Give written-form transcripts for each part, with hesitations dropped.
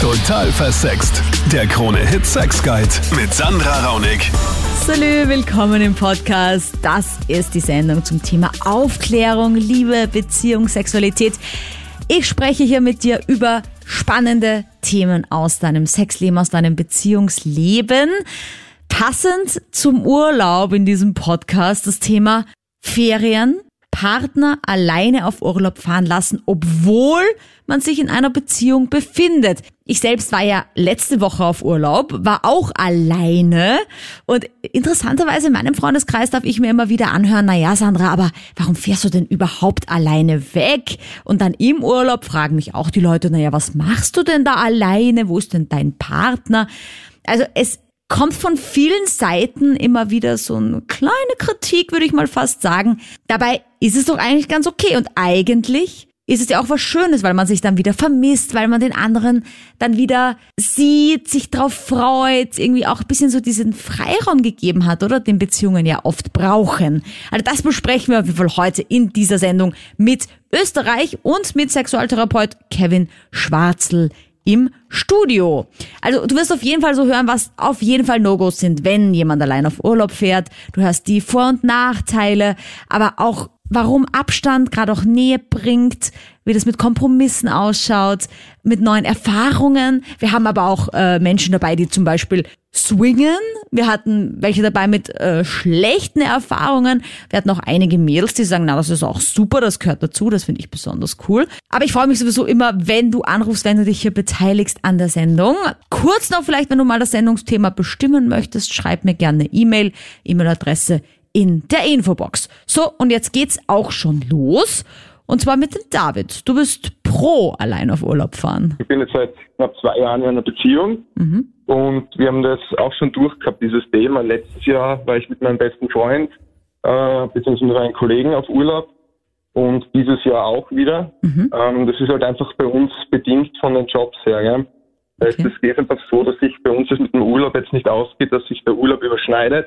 Total versext. Der Kronehit Sex Guide mit Sandra Raunig. Salü, willkommen im Podcast. Das ist die Sendung zum Thema Aufklärung, Liebe, Beziehung, Sexualität. Ich spreche hier mit dir über spannende Themen aus deinem Sexleben, aus deinem Beziehungsleben. Passend zum Urlaub in diesem Podcast das Thema Ferien, Partner alleine auf Urlaub fahren lassen, obwohl man sich in einer Beziehung befindet. Ich selbst war ja letzte Woche auf Urlaub, war auch alleine und interessanterweise in meinem Freundeskreis darf ich mir immer wieder anhören, naja Sandra, aber warum fährst du denn überhaupt alleine weg? Und dann im Urlaub fragen mich auch die Leute, naja, was machst du denn da alleine? Wo ist denn dein Partner? Also es kommt von vielen Seiten immer wieder so eine kleine Kritik, würde ich mal fast sagen. Dabei ist es doch eigentlich ganz okay und eigentlich ist es ja auch was Schönes, weil man sich dann wieder vermisst, weil man den anderen dann wieder sieht, sich drauf freut, irgendwie auch ein bisschen so diesen Freiraum gegeben hat, oder? Den Beziehungen ja oft brauchen. Also das besprechen wir auf jeden Fall heute in dieser Sendung mit Österreich und mit Sexualtherapeut Kevin Schwarzl im Studio. Also du wirst auf jeden Fall so hören, was auf jeden Fall No-Gos sind, wenn jemand allein auf Urlaub fährt. Du hörst die Vor- und Nachteile, aber auch warum Abstand gerade auch Nähe bringt, wie das mit Kompromissen ausschaut, mit neuen Erfahrungen. Wir haben aber auch Menschen dabei, die zum Beispiel swingen. Wir hatten welche dabei mit schlechten Erfahrungen. Wir hatten auch einige Mädels, die sagen, na, das ist auch super, das gehört dazu, das finde ich besonders cool. Aber ich freue mich sowieso immer, wenn du anrufst, wenn du dich hier beteiligst an der Sendung. Kurz noch vielleicht, wenn du mal das Sendungsthema bestimmen möchtest, schreib mir gerne eine E-Mail, E-Mail-Adresse in der Infobox. So, und jetzt geht's auch schon los. Und zwar mit dem David. Du bist pro allein auf Urlaub fahren. Ich bin jetzt seit knapp 2 Jahren in einer Beziehung. Mhm. Und wir haben das auch schon durchgehabt, dieses Thema. Letztes Jahr war ich mit meinem besten Freund, beziehungsweise mit meinen Kollegen auf Urlaub. Und dieses Jahr auch wieder. Mhm. Das ist halt einfach bei uns bedingt von den Jobs her. Ja? Okay. Es geht einfach so, dass sich bei uns das mit dem Urlaub jetzt nicht ausgeht, dass sich der Urlaub überschneidet.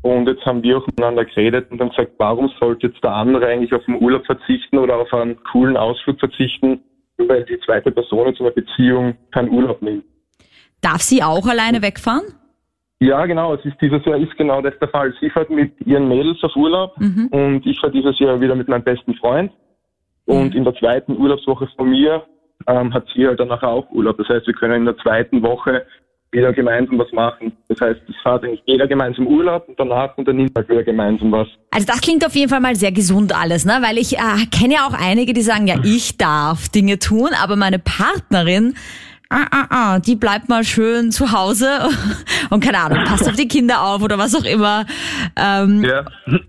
Und jetzt haben wir auch miteinander geredet und haben gesagt, warum sollte jetzt der andere eigentlich auf den Urlaub verzichten oder auf einen coolen Ausflug verzichten, nur weil die zweite Person in so einer Beziehung keinen Urlaub nimmt. Darf sie auch alleine wegfahren? Ja, genau. Es ist dieses Jahr ist genau das der Fall. Sie fährt mit ihren Mädels auf Urlaub und ich fahre dieses Jahr wieder mit meinem besten Freund. Und in der zweiten Urlaubswoche von mir hat sie halt danach auch Urlaub. Das heißt, wir können in der zweiten Woche wieder gemeinsam was machen. Das heißt, es fährt eigentlich jeder gemeinsam Urlaub und danach unternimmt halt wieder gemeinsam was. Also das klingt auf jeden Fall mal sehr gesund alles, ne? Weil ich kenne ja auch einige, die sagen, ja, ich darf Dinge tun, aber meine Partnerin, die bleibt mal schön zu Hause und keine Ahnung, passt auf die Kinder auf oder was auch immer. Ja.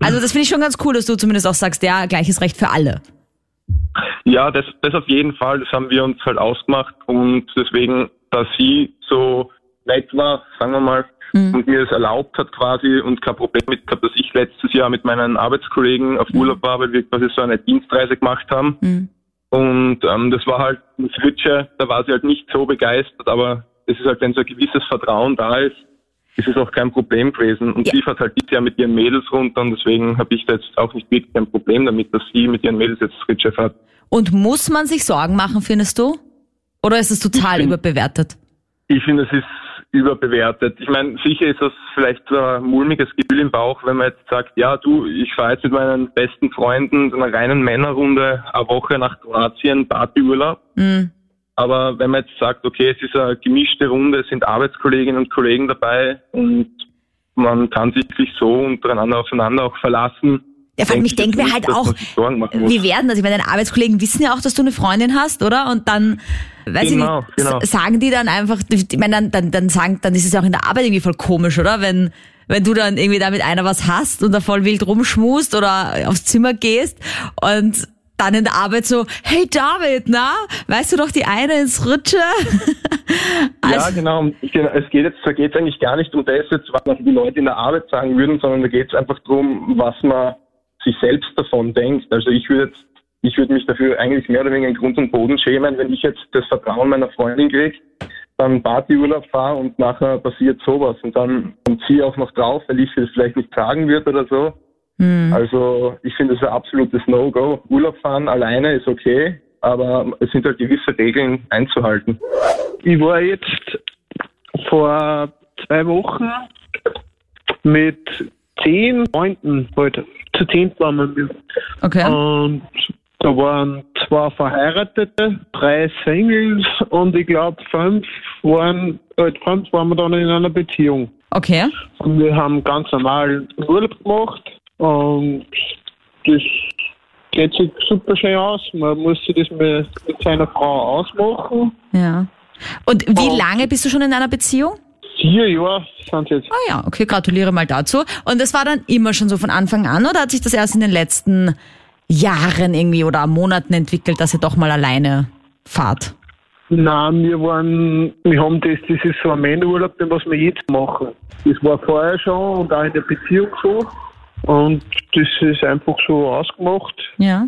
Also das finde ich schon ganz cool, dass du zumindest auch sagst, ja, gleiches Recht für alle. Ja, das auf jeden Fall, das haben wir uns halt ausgemacht und deswegen, dass sie so nett war, sagen wir mal, und mir es erlaubt hat quasi und kein Problem mit gehabt, dass ich letztes Jahr mit meinen Arbeitskollegen auf Urlaub war, weil wir quasi so eine Dienstreise gemacht haben. Und das war halt ein Switcher, da war sie halt nicht so begeistert, aber es ist halt, wenn so ein gewisses Vertrauen da ist, ist es auch kein Problem gewesen. Und sie fährt halt dieses Jahr mit ihren Mädels runter und deswegen habe ich da jetzt auch nicht wirklich ein Problem damit, dass sie mit ihren Mädels jetzt Switcher fährt. Und muss man sich Sorgen machen, findest du? Oder ist es total überbewertet? Ich finde, es ist überbewertet. Ich meine, sicher ist das vielleicht ein mulmiges Gefühl im Bauch, wenn man jetzt sagt, ja du, ich fahre jetzt mit meinen besten Freunden in einer reinen Männerrunde eine Woche nach Kroatien, Partyurlaub. Aber wenn man jetzt sagt, okay, es ist eine gemischte Runde, es sind Arbeitskolleginnen und Kollegen dabei und man kann sich so untereinander aufeinander auch verlassen. Ja, vor allem, ich denke mir halt auch, wie werden das? Ich meine, deine Arbeitskollegen wissen ja auch, dass du eine Freundin hast, oder? Und dann, weiß ich nicht, sagen die dann einfach, ich meine, dann ist es ja auch in der Arbeit irgendwie voll komisch, oder? Wenn du dann irgendwie da mit einer was hast und da voll wild rumschmust oder aufs Zimmer gehst und dann in der Arbeit so, hey David, na, weißt du doch, die eine ins Rutsche? Also, ja, genau. Es geht jetzt, da geht es eigentlich gar nicht um das jetzt, was die Leute in der Arbeit sagen würden, sondern da geht es einfach darum, was man sich selbst davon denkt. Also ich würde mich dafür eigentlich mehr oder weniger in Grund und Boden schämen, wenn ich jetzt das Vertrauen meiner Freundin kriege, dann Partyurlaub fahre und nachher passiert sowas und dann kommt sie auch noch drauf, weil ich es vielleicht nicht tragen würde oder so. Also ich finde, das ist ein absolutes No-Go. Urlaub fahren alleine ist okay, aber es sind halt gewisse Regeln einzuhalten. Ich war jetzt vor 2 Wochen mit 10 Freunden heute. Zu 10 waren wir. Okay. Und da waren 2 Verheiratete, 3 Singles und ich glaube 5 waren wir dann in einer Beziehung. Okay. Und wir haben ganz normal Urlaub gemacht und das geht sich super schön aus. Man muss sich das mit seiner Frau ausmachen. Ja. Und wie lange bist du schon in einer Beziehung? 4 Jahre sind jetzt. Ah ja, okay, gratuliere mal dazu. Und das war dann immer schon so von Anfang an oder hat sich das erst in den letzten Jahren irgendwie oder Monaten entwickelt, dass ihr doch mal alleine fahrt? Nein, wir haben das ist so ein Männerurlaub, den was wir jetzt machen. Das war vorher schon und auch in der Beziehung so. Und das ist einfach so ausgemacht. Ja.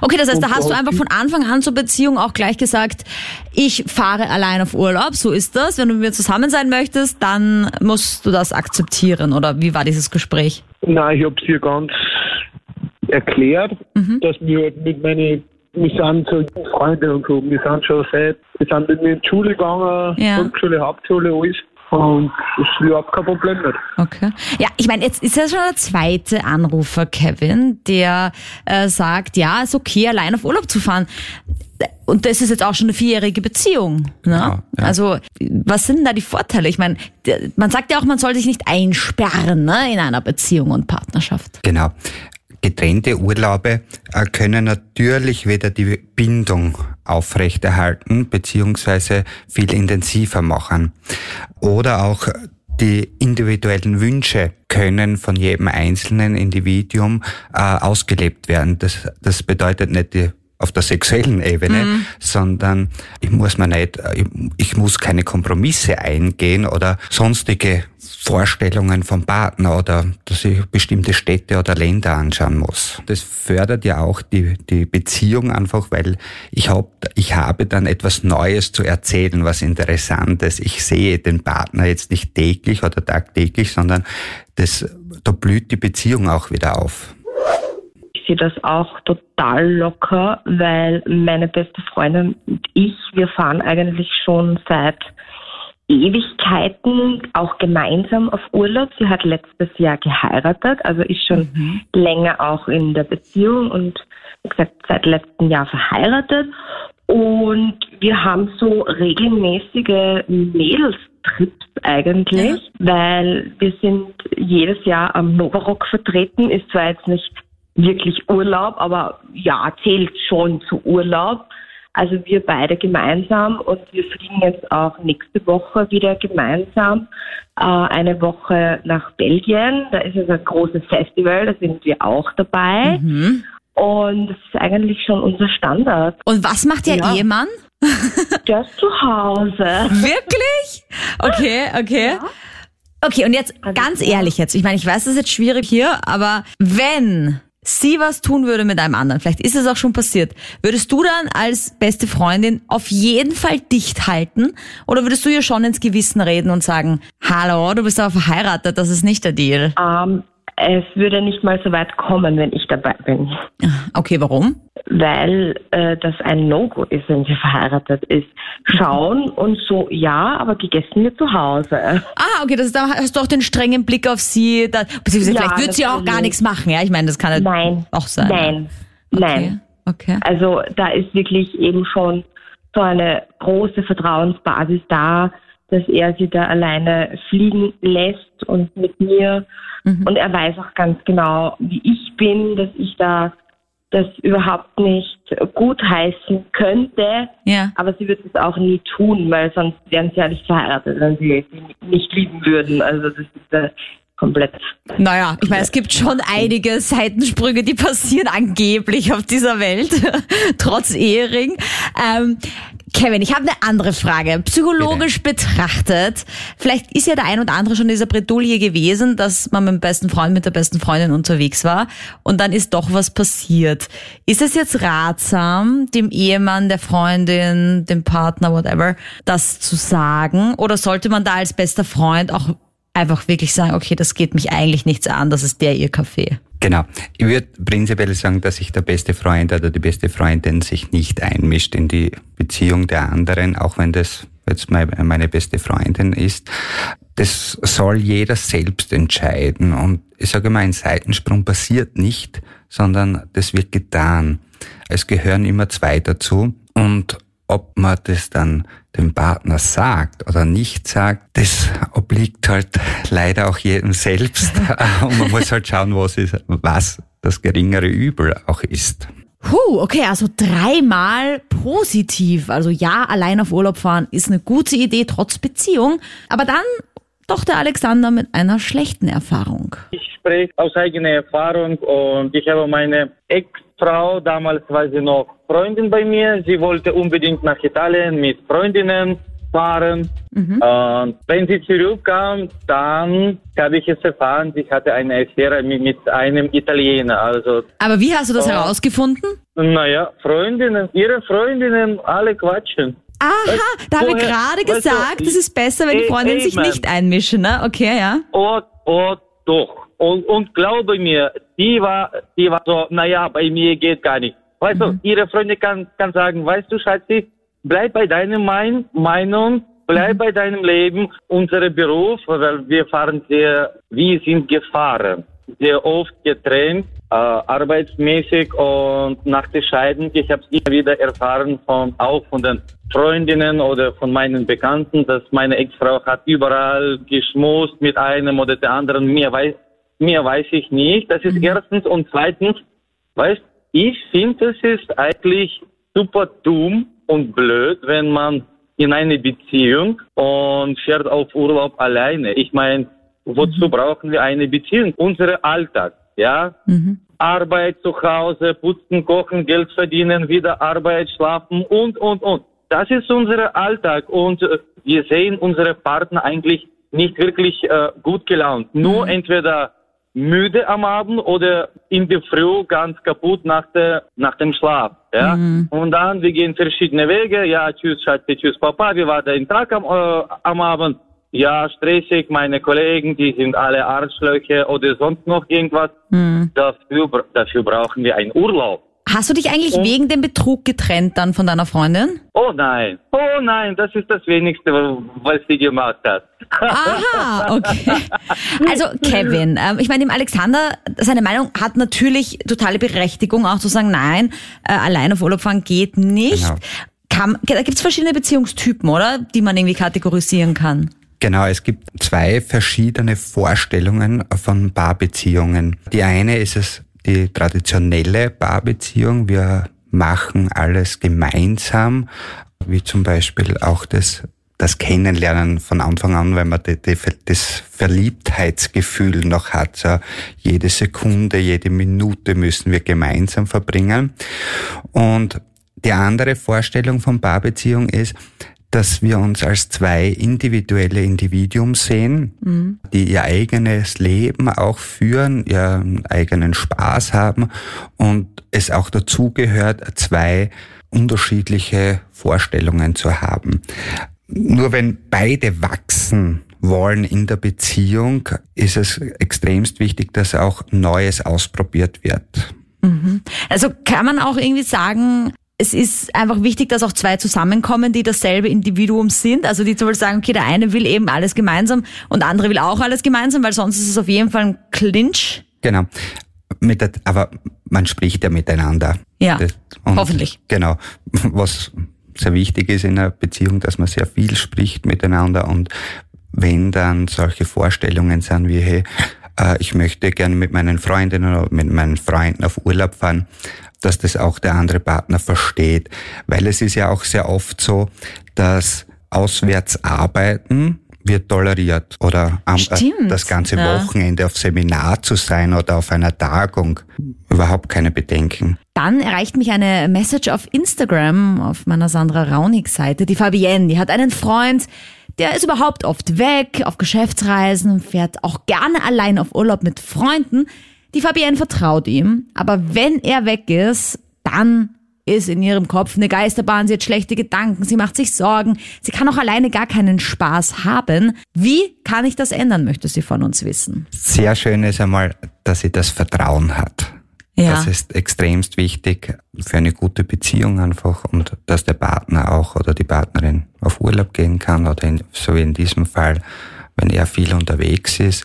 Okay, das heißt, da hast du einfach von Anfang an zur Beziehung auch gleich gesagt, ich fahre allein auf Urlaub, so ist das. Wenn du mit mir zusammen sein möchtest, dann musst du das akzeptieren. Oder wie war dieses Gespräch? Nein, ich habe es dir ganz erklärt, dass wir halt wir sind so Freunde und so, wir sind mit mir in die Schule gegangen, ja. Grundschule, Hauptschule, alles. Und das ist überhaupt kein Problem mit. Okay. Ja, ich meine, jetzt ist ja schon der zweite Anrufer, Kevin, der sagt, ja, ist okay, allein auf Urlaub zu fahren. Und das ist jetzt auch schon eine 4-jährige Beziehung. Ne? Ja, ja. Also, was sind da die Vorteile? Ich meine, man sagt ja auch, man soll sich nicht einsperren, ne, in einer Beziehung und Partnerschaft. Genau. Getrennte Urlaube können natürlich wieder die Bindung aufrechterhalten beziehungsweise viel intensiver machen. Oder auch die individuellen Wünsche können von jedem einzelnen Individuum ausgelebt werden. Das bedeutet nicht auf der sexuellen Ebene, sondern ich muss keine Kompromisse eingehen oder sonstige Vorstellungen vom Partner oder dass ich bestimmte Städte oder Länder anschauen muss. Das fördert ja auch die Beziehung einfach, weil ich habe dann etwas Neues zu erzählen, was Interessantes. Ich sehe den Partner jetzt nicht täglich oder tagtäglich, sondern da blüht die Beziehung auch wieder auf. Ich sehe das auch total locker, weil meine beste Freundin und ich, wir fahren eigentlich schon seit Ewigkeiten auch gemeinsam auf Urlaub. Sie hat letztes Jahr geheiratet, also ist schon länger auch in der Beziehung und wie gesagt seit letztem Jahr verheiratet. Und wir haben so regelmäßige Mädels-Trips eigentlich, weil wir sind jedes Jahr am Nova Rock vertreten, ist zwar jetzt nicht wirklich Urlaub, aber ja, zählt schon zu Urlaub. Also wir beide gemeinsam und wir fliegen jetzt auch nächste Woche wieder gemeinsam eine Woche nach Belgien. Da ist jetzt ein großes Festival, da sind wir auch dabei. Mhm. Und das ist eigentlich schon unser Standard. Und was macht der Ehemann? Der ist zu Hause. Wirklich? Okay. Ja. Okay, und jetzt ganz ehrlich jetzt, ich meine, ich weiß, das ist jetzt schwierig hier, aber wenn sie was tun würde mit einem anderen, vielleicht ist es auch schon passiert, würdest du dann als beste Freundin auf jeden Fall dicht halten oder würdest du ihr schon ins Gewissen reden und sagen, hallo, du bist aber verheiratet, das ist nicht der Deal? Es würde nicht mal so weit kommen, wenn ich dabei bin. Okay, warum? Weil das ein No-Go ist, wenn sie verheiratet ist. Schauen und so, ja, aber gegessen wird zu Hause. Ah, okay, da hast du auch den strengen Blick auf sie. Beziehungsweise vielleicht wird sie auch gar nichts machen, ja? Ich meine, das kann ja auch sein. Nein. Okay. Also da ist wirklich eben schon so eine große Vertrauensbasis da, dass er sie da alleine fliegen lässt und mit mir. Und er weiß auch ganz genau, wie ich bin, dass ich da das überhaupt nicht gutheißen könnte. Ja. Aber sie wird es auch nie tun, weil sonst wären sie ja nicht verheiratet, wenn sie nicht lieben würden. Also das ist komplett. Naja, ich meine, es gibt schon einige Seitensprünge, die passieren angeblich auf dieser Welt, trotz Ehering. Kevin, ich habe eine andere Frage. Psychologisch betrachtet, vielleicht ist ja der ein oder andere schon in dieser Bredouille gewesen, dass man mit dem besten Freund, mit der besten Freundin unterwegs war und dann ist doch was passiert. Ist es jetzt ratsam, dem Ehemann, der Freundin, dem Partner, whatever, das zu sagen? Oder sollte man da als bester Freund auch einfach wirklich sagen, okay, das geht mich eigentlich nichts an, das ist ihr Kaffee? Genau. Ich würde prinzipiell sagen, dass sich der beste Freund oder die beste Freundin sich nicht einmischt in die Beziehung der anderen, auch wenn das jetzt meine beste Freundin ist, das soll jeder selbst entscheiden. Und ich sage mal, ein Seitensprung passiert nicht, sondern das wird getan. Es gehören immer zwei dazu. Und ob man das dann dem Partner sagt oder nicht sagt, das obliegt halt leider auch jedem selbst. Und man muss halt schauen, was das geringere Übel auch ist. Okay, also 3-mal positiv. Also ja, allein auf Urlaub fahren ist eine gute Idee, trotz Beziehung. Aber dann doch der Alexander mit einer schlechten Erfahrung. Ich spreche aus eigener Erfahrung und ich habe meine Ex-Frau, damals war sie noch Freundin bei mir. Sie wollte unbedingt nach Italien mit Freundinnen fahren. Und wenn sie zurückkam, dann habe ich es erfahren, sie hatte eine Affäre mit einem Italiener. Also. Aber wie hast du das herausgefunden? Naja, Freundinnen, ihre Freundinnen, alle quatschen. Aha, was, da habe ich gerade gesagt, es ist besser, wenn die Freundinnen sich nicht einmischen, ne? Okay, ja. Oh, doch. Und glaube mir, die war so, naja, bei mir geht gar nicht. Weißt du, ihre Freundin kann sagen, weißt du, Schatzi, bleib bei deiner Meinung, bleib bei deinem Leben. Unser Beruf, weil wir sind gefahren, sehr oft getrennt, arbeitsmäßig, und nach der Scheidung, ich habe es immer wieder erfahren, auch von den Freundinnen oder von meinen Bekannten, dass meine Ex-Frau hat überall geschmust mit einem oder der anderen. Mir weiß ich nicht. Das ist erstens, und zweitens, weißt, ich finde, es ist eigentlich super dumm und blöd, wenn man in eine Beziehung und fährt auf Urlaub alleine. Ich meine, wozu brauchen wir eine Beziehung? Unsere Alltag, ja? Arbeit, zu Hause, putzen, kochen, Geld verdienen, wieder Arbeit, schlafen und. Das ist unser Alltag, und wir sehen unsere Partner eigentlich nicht wirklich gut gelaunt. Nur entweder müde am Abend oder in der Früh ganz kaputt nach dem Schlaf. Ja? Und dann, wir gehen verschiedene Wege. Ja, tschüss Schatzi, tschüss Papa, wie war dein Tag am Abend? Ja, stressig, meine Kollegen, die sind alle Arschlöcher oder sonst noch irgendwas. Dafür brauchen wir einen Urlaub. Hast du dich eigentlich wegen dem Betrug getrennt dann von deiner Freundin? Oh nein, das ist das Wenigste, was sie gemacht hat. Aha, okay. Also Kevin, ich meine, dem Alexander, seine Meinung hat natürlich totale Berechtigung, auch zu sagen, nein, allein auf Urlaub fahren geht nicht. Genau. Da gibt es verschiedene Beziehungstypen, oder? Die man irgendwie kategorisieren kann. Genau, es gibt zwei verschiedene Vorstellungen von Paarbeziehungen. Die eine ist es, die traditionelle Paarbeziehung, wir machen alles gemeinsam, wie zum Beispiel auch das Kennenlernen von Anfang an, wenn man das Verliebtheitsgefühl noch hat. So, jede Sekunde, jede Minute müssen wir gemeinsam verbringen. Und die andere Vorstellung von Paarbeziehung ist, dass wir uns als zwei individuelle Individuen sehen, die ihr eigenes Leben auch führen, ihren eigenen Spaß haben, und es auch dazugehört, zwei unterschiedliche Vorstellungen zu haben. Nur wenn beide wachsen wollen in der Beziehung, ist es extremst wichtig, dass auch Neues ausprobiert wird. Also kann man auch irgendwie sagen, es ist einfach wichtig, dass auch zwei zusammenkommen, die dasselbe Individuum sind. Also die zum Beispiel sagen, okay, der eine will eben alles gemeinsam und der andere will auch alles gemeinsam, weil sonst ist es auf jeden Fall ein Clinch. Genau. Aber man spricht ja miteinander. Ja, hoffentlich. Genau. Was sehr wichtig ist in einer Beziehung, dass man sehr viel spricht miteinander, und wenn dann solche Vorstellungen sind wie, hey, ich möchte gerne mit meinen Freundinnen oder mit meinen Freunden auf Urlaub fahren, dass das auch der andere Partner versteht. Weil es ist ja auch sehr oft so, dass auswärts arbeiten wird toleriert, oder das ganze Wochenende auf Seminar zu sein oder auf einer Tagung. Überhaupt keine Bedenken. Dann erreicht mich eine Message auf Instagram, auf meiner Sandra Raunig-Seite. Die Fabienne, die hat einen Freund, der ist überhaupt oft weg, auf Geschäftsreisen, fährt auch gerne allein auf Urlaub mit Freunden. Die Fabienne vertraut ihm, aber wenn er weg ist, dann ist in ihrem Kopf eine Geisterbahn, sie hat schlechte Gedanken, sie macht sich Sorgen, sie kann auch alleine gar keinen Spaß haben. Wie kann ich das ändern, möchte sie von uns wissen. Sehr schön ist einmal, dass sie das Vertrauen hat. Ja. Das ist extremst wichtig für eine gute Beziehung einfach und dass der Partner auch oder die Partnerin auf Urlaub gehen kann oder so wie in diesem Fall, wenn er viel unterwegs ist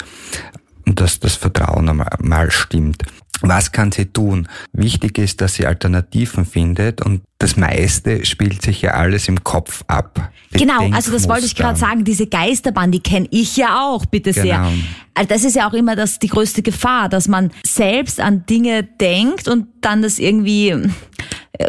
und dass das Vertrauen einmal stimmt. Was kann sie tun? Wichtig ist, dass sie Alternativen findet und das meiste spielt sich ja alles im Kopf ab. Genau, also das wollte ich gerade sagen, diese Geisterbahn, die kenne ich ja auch, bitte sehr. Also das ist ja auch immer die größte Gefahr, dass man selbst an Dinge denkt und dann das irgendwie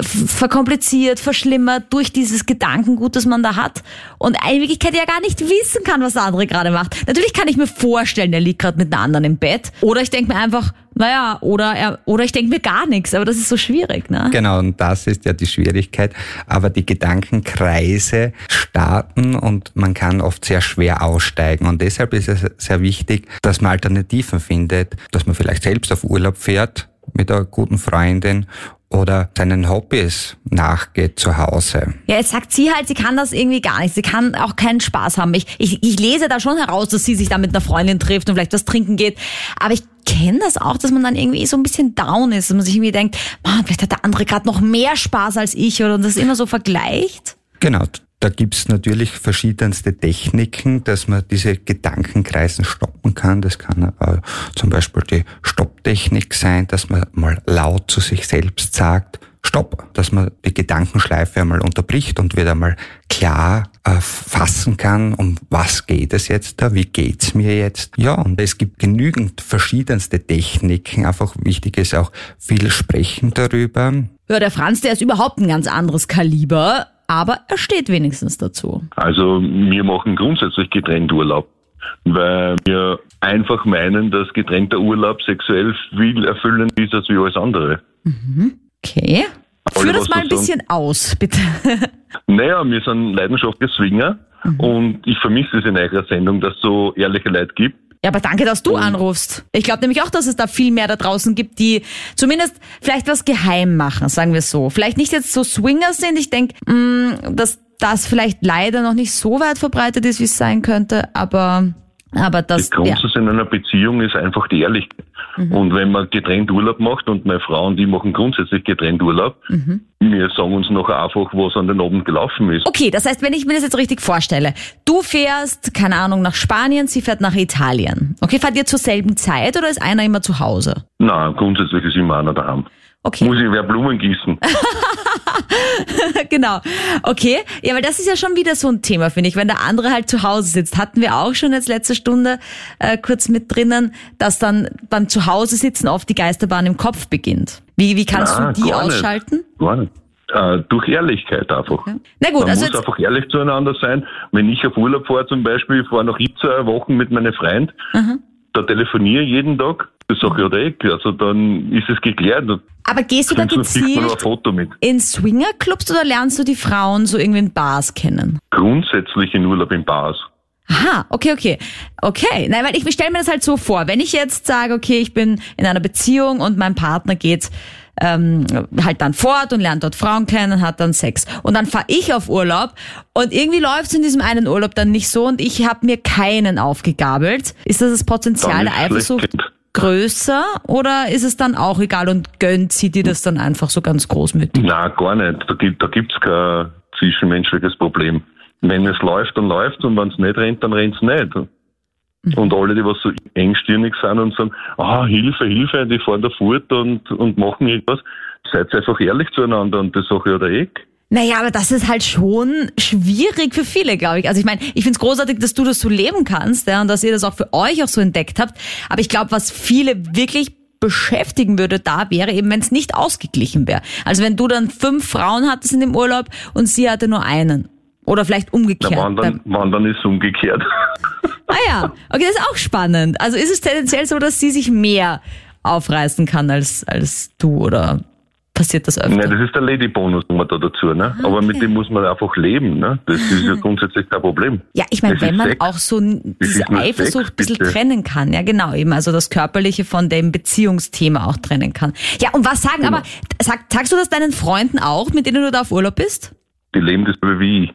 verkompliziert, verschlimmert durch dieses Gedankengut, das man da hat und in Wirklichkeit ja gar nicht wissen kann, was der andere gerade macht. Natürlich kann ich mir vorstellen, der liegt gerade mit einer anderen im Bett oder ich denke mir einfach, naja, oder ich denke mir gar nichts, aber das ist so schwierig, ne? Genau, und das ist ja die Schwierigkeit, aber die Gedankenkreise starten und man kann oft sehr schwer aussteigen und deshalb ist es sehr wichtig, dass man Alternativen findet, dass man vielleicht selbst auf Urlaub fährt mit einer guten Freundin oder seinen Hobbys nachgeht zu Hause. Ja, jetzt sagt sie halt, sie kann das irgendwie gar nicht. Sie kann auch keinen Spaß haben. Ich lese da schon heraus, dass sie sich da mit einer Freundin trifft und vielleicht was trinken geht. Aber ich kenne das auch, dass man dann irgendwie so ein bisschen down ist, dass man sich irgendwie denkt, man, vielleicht hat der andere gerade noch mehr Spaß als ich oder das immer so vergleicht. Genau. Da gibt's natürlich verschiedenste Techniken, dass man diese Gedankenkreisen stoppen kann. Das kann zum Beispiel die Stopptechnik sein, dass man mal laut zu sich selbst sagt, Stopp, dass man die Gedankenschleife einmal unterbricht und wieder einmal klar fassen kann, um was geht es jetzt da, wie geht's mir jetzt? Ja, und es gibt genügend verschiedenste Techniken. Einfach wichtig ist auch viel sprechen darüber. Ja, der Franz, der ist überhaupt ein ganz anderes Kaliber. Aber er steht wenigstens dazu. Also wir machen grundsätzlich getrennt Urlaub, weil wir einfach meinen, dass getrennter Urlaub sexuell viel erfüllender ist als wie alles andere. Mhm. Okay. Führ das mal ein bisschen aus, bitte. Naja, wir sind leidenschaftliche Swinger und ich vermisse es in eurer Sendung, dass es so ehrliche Leute gibt. Ja, aber danke, dass du anrufst. Ich glaube nämlich auch, dass es da viel mehr da draußen gibt, die zumindest vielleicht was geheim machen, sagen wir es so. Vielleicht nicht jetzt so Swingers sind. Ich denke, dass das vielleicht leider noch nicht so weit verbreitet ist, wie es sein könnte. Aber das Grundsatz in einer Beziehung ist einfach die Ehrlichkeit. Mhm. Und wenn man getrennt Urlaub macht, und meine Frau und ich machen grundsätzlich getrennt Urlaub, wir sagen uns noch einfach, was an den Abend gelaufen ist. Okay, das heißt, wenn ich mir das jetzt richtig vorstelle, du fährst, keine Ahnung, nach Spanien, sie fährt nach Italien. Okay, fahrt ihr zur selben Zeit oder ist einer immer zu Hause? Nein, grundsätzlich ist immer einer daheim. Okay. Muss ich mehr Blumen gießen. Genau. Okay. Ja, weil das ist ja schon wieder so ein Thema, finde ich, wenn der andere halt zu Hause sitzt. Hatten wir auch schon jetzt letzte Stunde kurz mit drinnen, dass dann beim Zuhause-Sitzen oft die Geisterbahn im Kopf beginnt. Wie kannst du die ausschalten? Nicht. Gar nicht. Durch Ehrlichkeit einfach. Okay. Na gut, man muss einfach ehrlich zueinander sein. Wenn ich auf Urlaub fahre zum Beispiel, ich fahre nach Ibiza Wochen mit meinem Freund, da telefoniere ich jeden Tag. Das sag ich direkt, also dann ist es geklärt. Aber gehst du da gezielt in Swingerclubs oder lernst du die Frauen so irgendwie in Bars kennen? Grundsätzlich in Urlaub in Bars. Aha, okay. Nein, weil ich stelle mir das halt so vor, wenn ich jetzt sage, okay, ich bin in einer Beziehung und mein Partner geht halt dann fort und lernt dort Frauen kennen, hat dann Sex. Und dann fahre ich auf Urlaub und irgendwie läuft es in diesem einen Urlaub dann nicht so und ich habe mir keinen aufgegabelt. Ist das Potenzial der Eifersucht größer oder ist es dann auch egal und gönnt sie dir das dann einfach so ganz großmütig? Nein, gar nicht. Da gibt's kein zwischenmenschliches Problem. Wenn es läuft, dann läuft's und wenn es nicht rennt, dann rennt's nicht. Und alle, die was so engstirnig sind und sagen, Hilfe, die fahren da fort und machen irgendwas, seid einfach ehrlich zueinander und das sage ich ja der Eck. Naja, aber das ist halt schon schwierig für viele, glaube ich. Also ich meine, ich find's großartig, dass du das so leben kannst, ja, und dass ihr das auch für euch auch so entdeckt habt. Aber ich glaube, was viele wirklich beschäftigen würde, da wäre eben, wenn es nicht ausgeglichen wäre. Also wenn du dann 5 Frauen hattest in dem Urlaub und sie hatte nur einen. Oder vielleicht umgekehrt. Wandern ist umgekehrt. Ah ja, okay, das ist auch spannend. Also ist es tendenziell so, dass sie sich mehr aufreißen kann als du oder... Passiert das öfter? Nein, das ist der Lady-Bonus, sagen wir da dazu, ne? Okay. Aber mit dem muss man einfach leben, ne? Das ist ja grundsätzlich kein Problem. Ja, ich meine, wenn man Sex, auch so diese Eifersucht ein bisschen trennen kann, ja genau, eben, also das Körperliche von dem Beziehungsthema auch trennen kann. Ja, und was sagst du das deinen Freunden auch, mit denen du da auf Urlaub bist? Die leben dasselbe wie ich.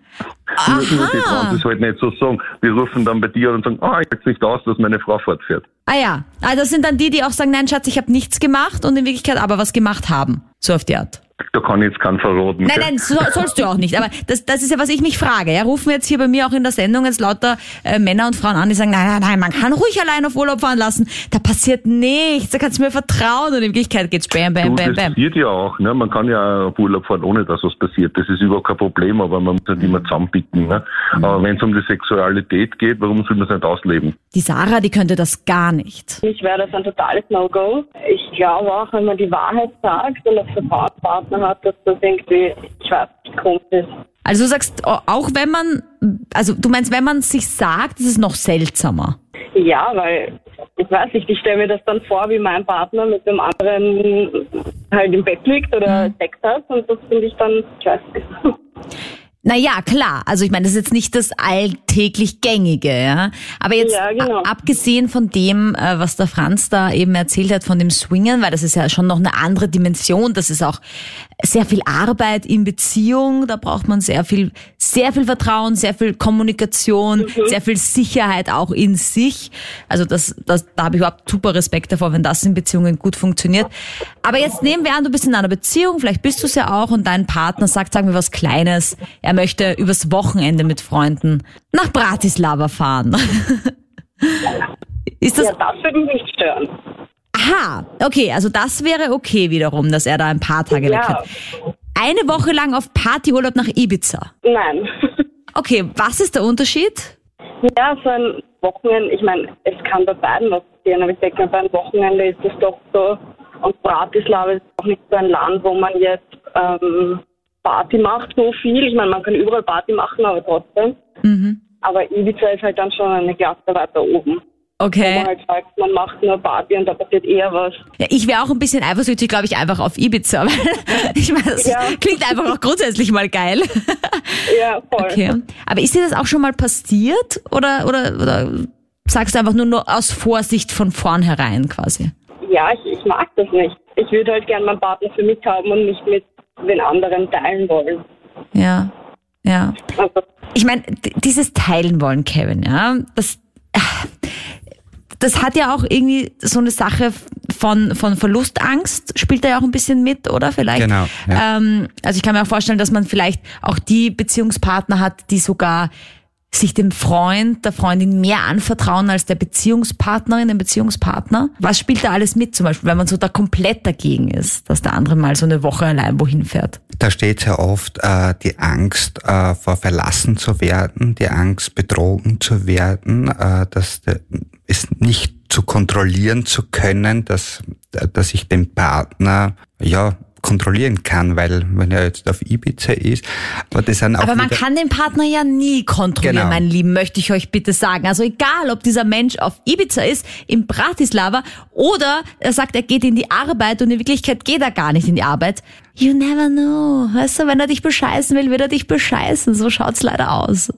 Aha. Die trauen das halt nicht so sagen. Wir rufen dann bei dir und sagen, ich halte es nicht aus, dass meine Frau fortfährt. Ah ja, also das sind dann die auch sagen, nein Schatz, ich habe nichts gemacht und in Wirklichkeit aber was gemacht haben. So auf die Art. Da kann ich jetzt keinen verraten. Nein, nein, sollst du auch nicht. Aber das ist ja, was ich mich frage. Ja, rufen wir jetzt hier bei mir auch in der Sendung jetzt lauter Männer und Frauen an, die sagen, nein, man kann ruhig allein auf Urlaub fahren lassen. Da passiert nichts, da kannst du mir vertrauen. Und in Wirklichkeit geht's bam, bam, bam. Das passiert ja auch. Ne? Man kann ja auf Urlaub fahren, ohne dass was passiert. Das ist überhaupt kein Problem, aber man muss halt immer zusammenbicken. Ne? Aber wenn es um die Sexualität geht, warum soll man es nicht ausleben? Die Sarah, die könnte das gar nicht. Ich wäre das ein totales No-Go. Ich glaube auch, wenn man die Wahrheit sagt und das Vertrauen hat, dass das irgendwie, ich weiß nicht, komisch ist. Also du sagst, auch wenn man, also du meinst, wenn man sich sagt, ist es noch seltsamer? Ja, weil, ich weiß nicht, ich stelle mir das dann vor, wie mein Partner mit dem anderen halt im Bett liegt oder Sex hat und das finde ich dann, ich weiß nicht. Naja, klar. Also ich meine, das ist jetzt nicht das alltäglich Gängige, ja. Aber jetzt ja, genau. Abgesehen von dem, was der Franz da eben erzählt hat, von dem Swingen, weil das ist ja schon noch eine andere Dimension, das ist auch sehr viel Arbeit in Beziehung, da braucht man sehr viel Vertrauen, sehr viel Kommunikation, sehr viel Sicherheit auch in sich. Also da habe ich überhaupt super Respekt davor, wenn das in Beziehungen gut funktioniert. Aber jetzt nehmen wir an, du bist in einer Beziehung, vielleicht bist du es ja auch und dein Partner sagt, sag mir was Kleines, er möchte übers Wochenende mit Freunden nach Bratislava fahren. Ist das? Ja, das würde mich nicht stören. Aha, okay, also das wäre okay wiederum, dass er da ein paar Tage weg hat. Eine Woche lang auf Partyurlaub nach Ibiza? Nein. Okay, was ist der Unterschied? Ja, so ein Wochenende, ich meine, es kann bei beiden was passieren, aber ich denke mal, bei einem Wochenende ist es doch so, und Bratislava ist auch nicht so ein Land, wo man jetzt Party macht so viel. Ich meine, man kann überall Party machen, aber trotzdem. Aber Ibiza ist halt dann schon eine Klasse weiter oben. Okay. Wo man halt sagt, man macht nur Party und da passiert eher was. Ja, ich wäre auch ein bisschen eifersüchtig, glaube ich, einfach auf Ibiza. Ich meine, das klingt einfach auch grundsätzlich mal geil. Ja, voll. Okay. Aber ist dir das auch schon mal passiert? Oder sagst du einfach nur aus Vorsicht von vornherein quasi? Ja, ich mag das nicht. Ich würde halt gerne meinen Partner für mich haben und nicht mit den anderen teilen wollen. Ja, ja. Ich meine, dieses Teilen wollen, Kevin, ja, das hat ja auch irgendwie so eine Sache von Verlustangst, spielt da ja auch ein bisschen mit, oder vielleicht? Genau. Ja. Also ich kann mir auch vorstellen, dass man vielleicht auch die Beziehungspartner hat, die sogar sich dem Freund, der Freundin mehr anvertrauen als der Beziehungspartnerin, dem Beziehungspartner. Was spielt da alles mit zum Beispiel, wenn man so da komplett dagegen ist, dass der andere mal so eine Woche allein wohin fährt? Da steht ja oft die Angst vor verlassen zu werden, die Angst betrogen zu werden, dass es nicht zu kontrollieren zu können, dass ich den Partner kontrollieren kann, weil wenn er jetzt auf Ibiza ist, aber das sind auch aber man kann den Partner ja nie kontrollieren, genau. Mein Lieben, möchte ich euch bitte sagen. Also egal, ob dieser Mensch auf Ibiza ist, in Bratislava oder er sagt, er geht in die Arbeit und in Wirklichkeit geht er gar nicht in die Arbeit. You never know. Weißt du, wenn er dich bescheißen will, wird er dich bescheißen. So schaut's leider aus.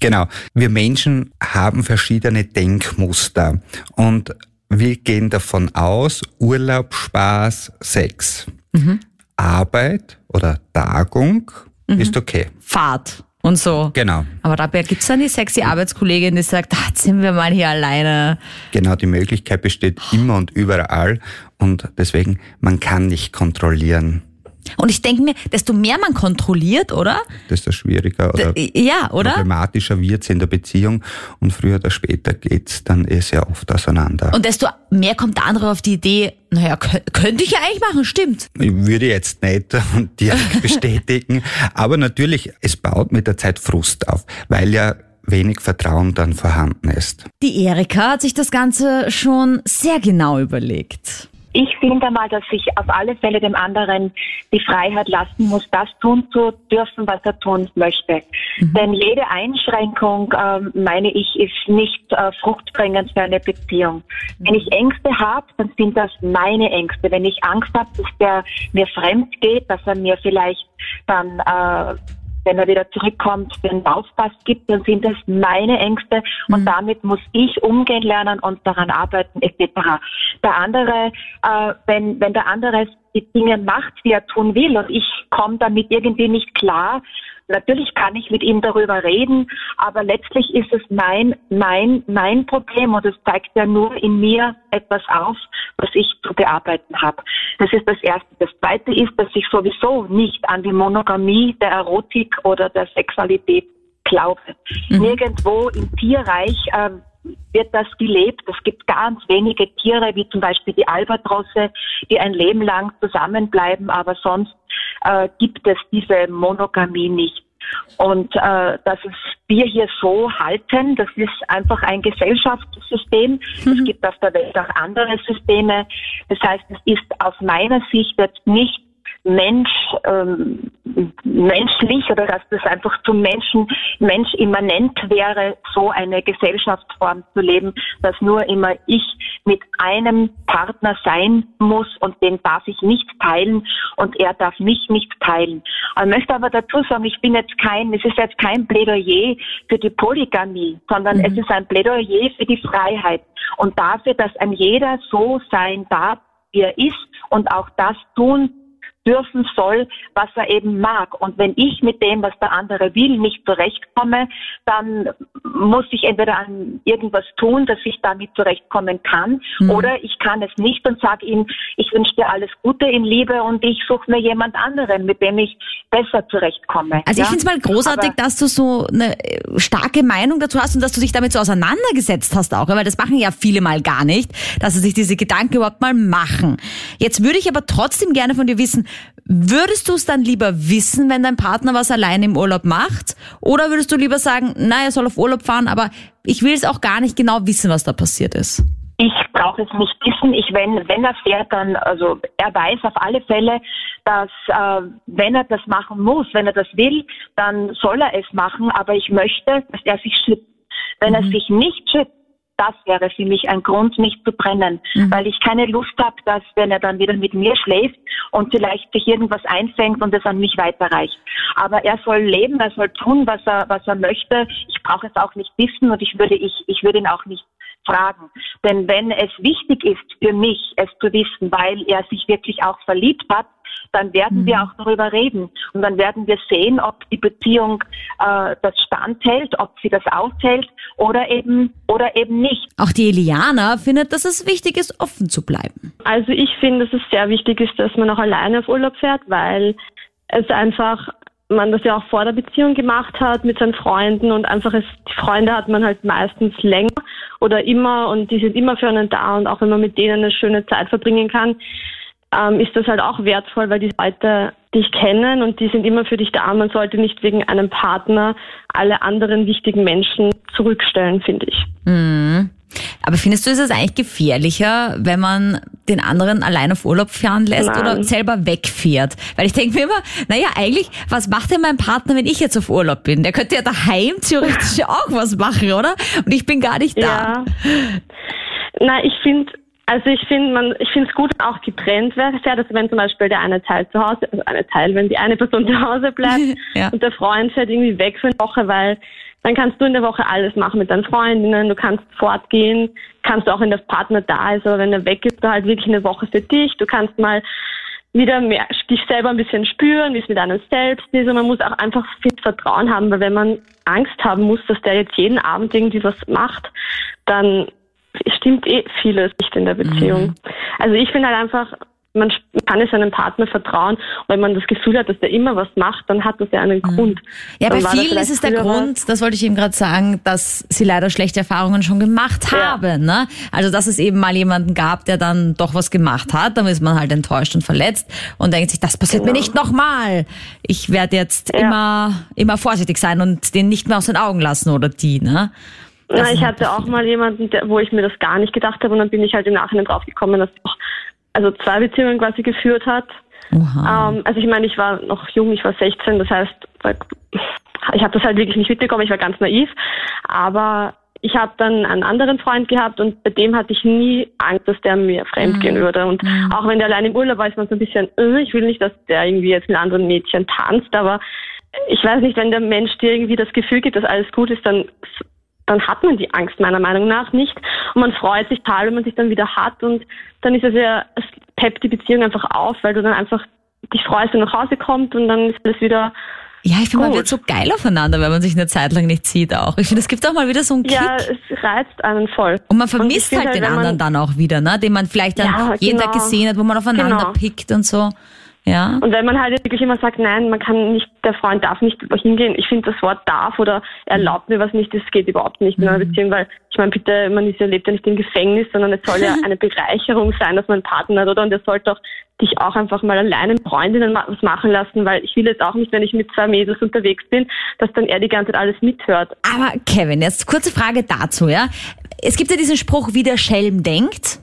Genau. Wir Menschen haben verschiedene Denkmuster und wir gehen davon aus, Urlaub, Spaß, Sex. Arbeit oder Tagung ist okay. Fahrt und so. Genau. Aber dabei gibt es dann die sexy Arbeitskollegin, die sagt, jetzt sind wir mal hier alleine. Genau, die Möglichkeit besteht immer und überall und deswegen, man kann nicht kontrollieren. Und ich denke mir, desto mehr man kontrolliert, oder? Desto schwieriger oder problematischer wird es in der Beziehung und früher oder später geht es dann sehr oft auseinander. Und desto mehr kommt der andere auf die Idee, naja, könnte ich ja eigentlich machen, stimmt. Ich würde jetzt nicht direkt bestätigen, aber natürlich, es baut mit der Zeit Frust auf, weil ja wenig Vertrauen dann vorhanden ist. Die Erika hat sich das Ganze schon sehr genau überlegt. Ich finde einmal, dass ich auf alle Fälle dem anderen die Freiheit lassen muss, das tun zu dürfen, was er tun möchte. Denn jede Einschränkung, meine ich, ist nicht fruchtbringend für eine Beziehung. Wenn ich Ängste habe, dann sind das meine Ängste. Wenn ich Angst habe, dass der mir fremd geht, dass er mir vielleicht dann wenn er wieder zurückkommt, den Aufpass gibt, dann sind das meine Ängste und damit muss ich umgehen lernen und daran arbeiten etc. Der andere, wenn der andere die Dinge macht, die er tun will und ich komme damit irgendwie nicht klar, Natürlich kann ich mit ihm darüber reden, aber letztlich ist es mein Problem und es zeigt ja nur in mir etwas auf, was ich zu bearbeiten habe. Das ist das Erste. Das Zweite ist, dass ich sowieso nicht an die Monogamie der Erotik oder der Sexualität glaube. Mhm. Nirgendwo im Tierreich wird das gelebt. Es gibt ganz wenige Tiere, wie zum Beispiel die Albatrosse, die ein Leben lang zusammenbleiben, aber sonst gibt es diese Monogamie nicht. Und dass es wir hier so halten, das ist einfach ein Gesellschaftssystem. Mhm. Es gibt auf der Welt auch andere Systeme. Das heißt, es ist aus meiner Sicht jetzt nicht menschlich oder dass das einfach zum Mensch immanent wäre, so eine Gesellschaftsform zu leben, dass nur immer ich mit einem Partner sein muss und den darf ich nicht teilen und er darf mich nicht teilen. Ich möchte aber dazu sagen, es ist jetzt kein Plädoyer für die Polygamie, sondern es ist ein Plädoyer für die Freiheit und dafür, dass ein jeder so sein darf, wie er ist und auch das tun dürfen soll, was er eben mag. Und wenn ich mit dem, was der andere will, nicht zurechtkomme, dann muss ich entweder an irgendwas tun, dass ich damit zurechtkommen kann, oder ich kann es nicht und sage ihm, ich wünsche dir alles Gute in Liebe und ich suche mir jemand anderen, mit dem ich besser zurechtkomme. Also ich finde es mal großartig, dass du so eine starke Meinung dazu hast und dass du dich damit so auseinandergesetzt hast auch, weil das machen ja viele mal gar nicht, dass sie sich diese Gedanken überhaupt mal machen. Jetzt würde ich aber trotzdem gerne von dir wissen, würdest du es dann lieber wissen, wenn dein Partner was alleine im Urlaub macht? Oder würdest du lieber sagen, na, er soll auf Urlaub fahren, aber ich will es auch gar nicht genau wissen, was da passiert ist? Ich brauche es nicht wissen. Wenn er fährt, dann, also er weiß auf alle Fälle, dass wenn er das machen muss, wenn er das will, dann soll er es machen. Aber ich möchte, dass er sich schützt. Wenn er sich nicht schützt, das wäre für mich ein Grund, nicht zu trennen, weil ich keine Lust habe, dass, wenn er dann wieder mit mir schläft und vielleicht sich irgendwas einfängt und es an mich weiterreicht. Aber er soll leben, er soll tun, was er möchte. Ich brauche es auch nicht wissen und ich würde ihn auch nicht fragen. Denn wenn es wichtig ist für mich, es zu wissen, weil er sich wirklich auch verliebt hat, dann werden wir auch darüber reden. Und dann werden wir sehen, ob die Beziehung das standhält, ob sie das aushält oder eben nicht. Auch die Eliana findet, dass es wichtig ist, offen zu bleiben. Also ich finde, dass es sehr wichtig ist, dass man auch alleine auf Urlaub fährt, weil es einfach, man das ja auch vor der Beziehung gemacht hat mit seinen Freunden und einfach die Freunde hat man halt meistens länger oder immer und die sind immer für einen da und auch wenn man mit denen eine schöne Zeit verbringen kann, ist das halt auch wertvoll, weil die Leute dich kennen und die sind immer für dich da. Man sollte nicht wegen einem Partner alle anderen wichtigen Menschen zurückstellen, finde ich. Mhm. Aber findest du, ist es eigentlich gefährlicher, wenn man den anderen allein auf Urlaub fahren lässt oder selber wegfährt? Weil ich denke mir immer, naja, eigentlich, was macht denn mein Partner, wenn ich jetzt auf Urlaub bin? Der könnte ja daheim theoretisch auch was machen, oder? Und ich bin gar nicht da. Ja. Nein, ich finde es gut, auch getrennt wäre, dass wenn zum Beispiel der eine Teil zu Hause, wenn die eine Person zu Hause bleibt und der Freund fährt irgendwie weg für eine Woche, weil dann kannst du in der Woche alles machen mit deinen Freundinnen, du kannst fortgehen, kannst auch, wenn der Partner da ist, aber wenn er weg ist, da halt wirklich eine Woche für dich, du kannst mal wieder mehr dich selber ein bisschen spüren, wie es mit einem selbst ist und man muss auch einfach viel Vertrauen haben, weil wenn man Angst haben muss, dass der jetzt jeden Abend irgendwie was macht, dann stimmt vieles nicht in der Beziehung. Mhm. Also ich finde halt einfach, man kann es seinem Partner vertrauen. Und wenn man das Gefühl hat, dass der immer was macht, dann hat das ja einen Grund. Ja, bei vielen ist es der Grund, das wollte ich eben gerade sagen, dass sie leider schlechte Erfahrungen schon gemacht haben. Ne? Also dass es eben mal jemanden gab, der dann doch was gemacht hat. Dann ist man halt enttäuscht und verletzt und denkt sich, das passiert mir nicht nochmal. Ich werde jetzt immer vorsichtig sein und den nicht mehr aus den Augen lassen oder die, ne? Na, ich hatte auch mal jemanden, wo ich mir das gar nicht gedacht habe und dann bin ich halt im Nachhinein draufgekommen, dass er also 2 Beziehungen quasi geführt hat. Also ich meine, ich war noch jung, ich war 16, das heißt, ich habe das halt wirklich nicht mitbekommen, ich war ganz naiv, aber ich habe dann einen anderen Freund gehabt und bei dem hatte ich nie Angst, dass der mir fremd gehen würde. Und auch wenn der allein im Urlaub war, ist man so ein bisschen, ich will nicht, dass der irgendwie jetzt mit anderen Mädchen tanzt, aber ich weiß nicht, wenn der Mensch dir irgendwie das Gefühl gibt, dass alles gut ist, dann hat man die Angst meiner Meinung nach nicht und man freut sich total, wenn man sich dann wieder hat und dann ist es peppt die Beziehung einfach auf, weil du dann einfach dich freust, wenn du nach Hause kommst und dann ist es wieder Ja, ich finde, man wird so geil aufeinander, wenn man sich eine Zeit lang nicht sieht auch. Ich finde, es gibt auch mal wieder so einen Kick. Ja, es reizt einen voll. Und man vermisst und halt den anderen dann auch wieder, ne? Den man vielleicht dann jeden Tag gesehen hat, wo man aufeinander pickt und so. Ja. Und wenn man halt wirklich immer sagt, nein, man kann nicht, der Freund darf nicht hingehen. Ich finde das Wort darf oder erlaubt mir was nicht, das geht überhaupt nicht in einer Beziehung, weil ich meine, bitte, man lebt ja nicht im Gefängnis, sondern es soll ja eine Bereicherung sein, dass man einen Partner hat, oder? Und der sollte auch dich auch einfach mal alleine mit Freundinnen was machen lassen, weil ich will jetzt auch nicht, wenn ich mit zwei Mädels unterwegs bin, dass dann er die ganze Zeit alles mithört. Aber Kevin, jetzt kurze Frage dazu, ja? Es gibt ja diesen Spruch, wie der Schelm denkt.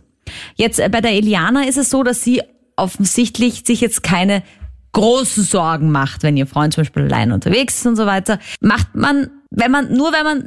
Jetzt bei der Eliana ist es so, dass sie offensichtlich sich jetzt keine großen Sorgen macht, wenn ihr Freund zum Beispiel allein unterwegs ist und so weiter. Macht man, wenn man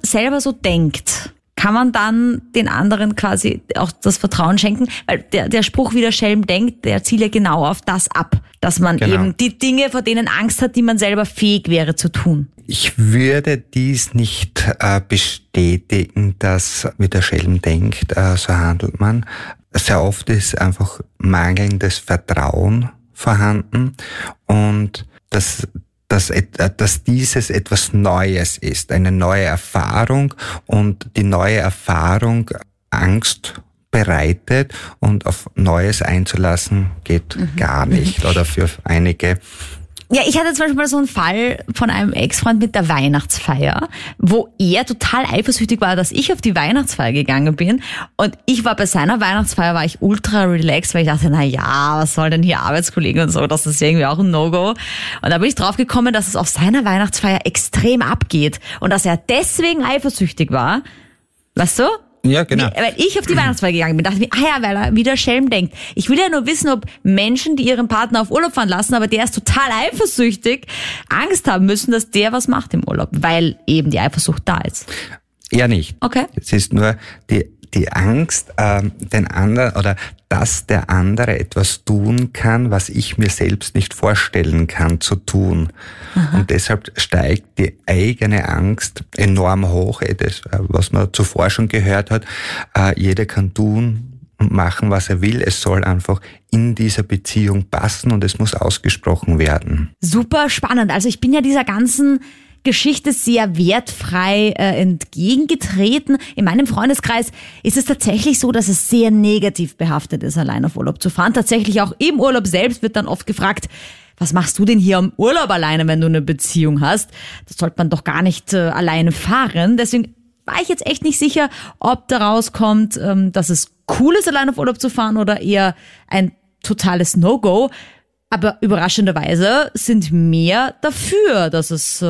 selber so denkt, kann man dann den anderen quasi auch das Vertrauen schenken? Weil der Spruch, wie der Schelm denkt, der zielt ja genau auf das ab, dass man eben die Dinge, vor denen Angst hat, die man selber fähig wäre zu tun. Ich würde dies nicht bestätigen, dass wie der Schelm denkt, so handelt man. Sehr oft ist einfach mangelndes Vertrauen vorhanden und dass dieses etwas Neues ist, eine neue Erfahrung, und die neue Erfahrung Angst bereitet, und auf Neues einzulassen geht gar nicht, oder für einige. Ja, ich hatte zum Beispiel mal so einen Fall von einem Ex-Freund mit der Weihnachtsfeier, wo er total eifersüchtig war, dass ich auf die Weihnachtsfeier gegangen bin, und ich war bei seiner Weihnachtsfeier, war ich ultra relaxed, weil ich dachte, na ja, was soll denn hier Arbeitskollegen und so, das ist irgendwie auch ein No-Go. Und da bin ich drauf gekommen, dass es auf seiner Weihnachtsfeier extrem abgeht und dass er deswegen eifersüchtig war, weißt du? Ja, genau. Weil ich auf die Weihnachtsfeier gegangen bin, dachte mir, weil er wieder Schelm denkt. Ich will ja nur wissen, ob Menschen, die ihren Partner auf Urlaub fahren lassen, aber der ist total eifersüchtig, Angst haben müssen, dass der was macht im Urlaub, weil eben die Eifersucht da ist. Ja, nicht. Okay. Es ist nur die Angst, den anderen, oder dass der andere etwas tun kann, was ich mir selbst nicht vorstellen kann zu tun. Aha. Und deshalb steigt die eigene Angst enorm hoch, das, was man zuvor schon gehört hat. Jeder kann tun und machen, was er will. Es soll einfach in dieser Beziehung passen und es muss ausgesprochen werden. Super spannend. Also ich bin ja dieser ganzen Geschichte sehr wertfrei entgegengetreten. In meinem Freundeskreis ist es tatsächlich so, dass es sehr negativ behaftet ist, allein auf Urlaub zu fahren. Tatsächlich auch im Urlaub selbst wird dann oft gefragt, was machst du denn hier am Urlaub alleine, wenn du eine Beziehung hast? Das sollte man doch gar nicht alleine fahren. Deswegen war ich jetzt echt nicht sicher, ob daraus kommt, dass es cool ist, allein auf Urlaub zu fahren, oder eher ein totales No-Go. Aber überraschenderweise sind mehr dafür, dass es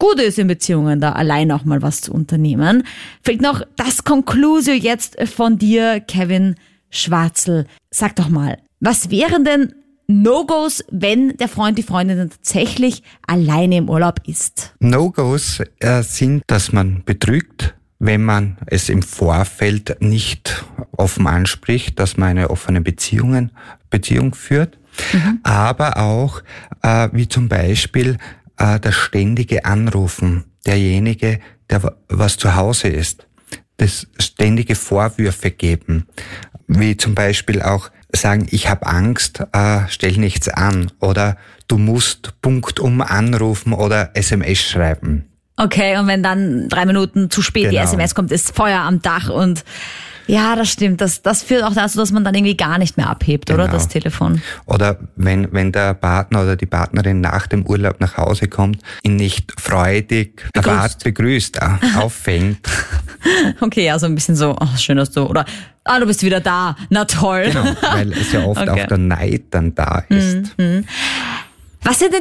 gut ist, in Beziehungen da allein auch mal was zu unternehmen. Vielleicht noch das Conclusio jetzt von dir, Kevin Schwarzl. Sag doch mal, was wären denn No-Gos, wenn der Freund, die Freundin dann tatsächlich alleine im Urlaub ist? No-Gos sind, dass man betrügt, wenn man es im Vorfeld nicht offen anspricht, dass man eine offene Beziehung führt. Aber auch, wie zum Beispiel das ständige Anrufen, derjenige, der was zu Hause ist, das ständige Vorwürfe geben, wie zum Beispiel auch sagen, ich habe Angst, stell nichts an, oder du musst punktum anrufen oder SMS schreiben. Okay, und wenn dann 3 Minuten zu spät die SMS kommt, ist Feuer am Dach und... Ja, das stimmt. Das führt auch dazu, dass man dann irgendwie gar nicht mehr abhebt, oder? Das Telefon. Oder wenn der Partner oder die Partnerin nach dem Urlaub nach Hause kommt, ihn nicht freudig begrüßt auffängt. Okay, ja, so ein bisschen so, schön, dass du, oder, du bist wieder da, na toll. Genau, weil es ja oft auch der Neid dann da ist. Mhm. Was sind denn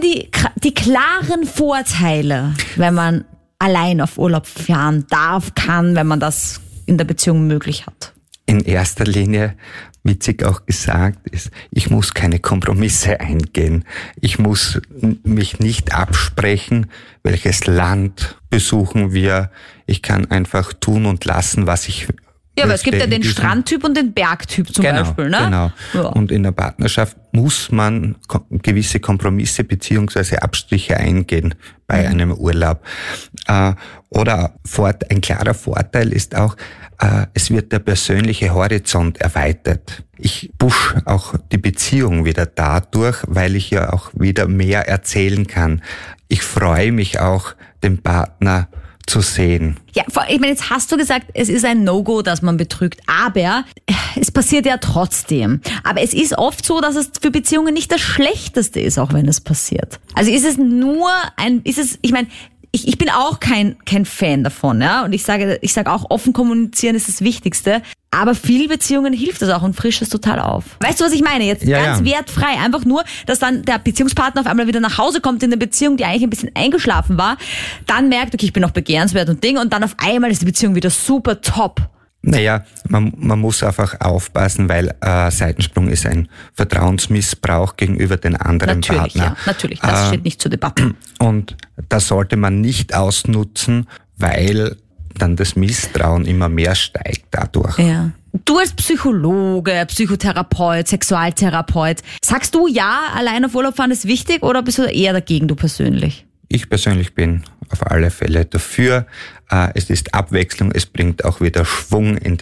die klaren Vorteile, wenn man allein auf Urlaub fahren darf, kann, wenn man das in der Beziehung möglich hat? In erster Linie, witzig auch gesagt, ist, ich muss keine Kompromisse eingehen. Ich muss mich nicht absprechen, welches Land besuchen wir. Ich kann einfach tun und lassen, was ich Ja, aber es gibt ja den Strandtyp und den Bergtyp zum Beispiel, ne? Genau. Ja. Und in der Partnerschaft muss man gewisse Kompromisse beziehungsweise Abstriche eingehen bei einem Urlaub. Oder ein klarer Vorteil ist auch, es wird der persönliche Horizont erweitert. Ich pushe auch die Beziehung wieder dadurch, weil ich ja auch wieder mehr erzählen kann. Ich freue mich auch, den Partner zu sehen. Ja, ich meine, jetzt hast du gesagt, es ist ein No-Go, dass man betrügt, aber es passiert ja trotzdem. Aber es ist oft so, dass es für Beziehungen nicht das Schlechteste ist, auch wenn es passiert. Also ist es nur ich meine, ich bin auch kein Fan davon, ja, und ich sage auch, offen kommunizieren ist das Wichtigste. Aber vielen Beziehungen hilft das auch und frischt es total auf. Weißt du, was ich meine? Jetzt wertfrei. Einfach nur, dass dann der Beziehungspartner auf einmal wieder nach Hause kommt in eine Beziehung, die eigentlich ein bisschen eingeschlafen war, dann merkt, okay, ich bin noch begehrenswert und Ding, und dann auf einmal ist die Beziehung wieder super top. Naja, man muss einfach aufpassen, weil Seitensprung ist ein Vertrauensmissbrauch gegenüber den anderen Partner. Natürlich, das steht nicht zur Debatte. Und das sollte man nicht ausnutzen, weil dann das Misstrauen immer mehr steigt dadurch. Ja. Du als Psychologe, Psychotherapeut, Sexualtherapeut, sagst du ja, allein auf Urlaub fahren ist wichtig, oder bist du eher dagegen, du persönlich? Ich persönlich bin auf alle Fälle dafür. Es ist Abwechslung, es bringt auch wieder Schwung in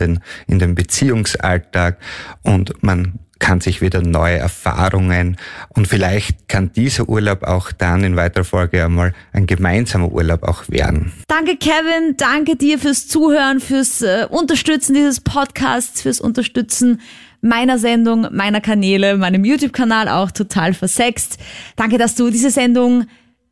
den Beziehungsalltag und man kann sich wieder neue Erfahrungen, und vielleicht kann dieser Urlaub auch dann in weiterer Folge einmal ein gemeinsamer Urlaub auch werden. Danke Kevin, danke dir fürs Zuhören, fürs Unterstützen dieses Podcasts, fürs Unterstützen meiner Sendung, meiner Kanäle, meinem YouTube-Kanal auch total versext. Danke, dass du diese Sendung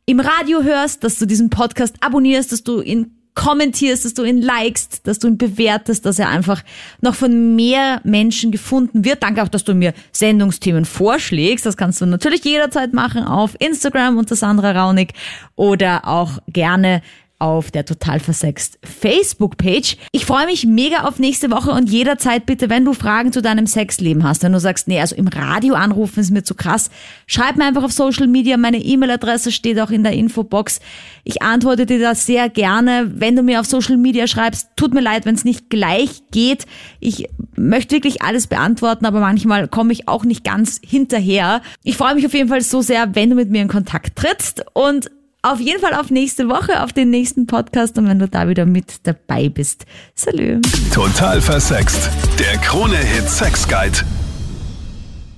im Radio hörst, dass du diesen Podcast abonnierst, dass du ihn kommentierst, dass du ihn likest, dass du ihn bewertest, dass er einfach noch von mehr Menschen gefunden wird. Danke auch, dass du mir Sendungsthemen vorschlägst. Das kannst du natürlich jederzeit machen auf Instagram unter Sandra Raunig oder auch gerne auf der Total Versext Facebook-Page. Ich freue mich mega auf nächste Woche, und jederzeit bitte, wenn du Fragen zu deinem Sexleben hast, wenn du sagst, nee, also im Radio anrufen ist mir zu krass, schreib mir einfach auf Social Media, meine E-Mail-Adresse steht auch in der Infobox. Ich antworte dir da sehr gerne. Wenn du mir auf Social Media schreibst, tut mir leid, wenn es nicht gleich geht. Ich möchte wirklich alles beantworten, aber manchmal komme ich auch nicht ganz hinterher. Ich freue mich auf jeden Fall so sehr, wenn du mit mir in Kontakt trittst, und auf jeden Fall auf nächste Woche, auf den nächsten Podcast, und wenn du da wieder mit dabei bist. Salü. Total versext. Der Krone-Hit Sex Guide.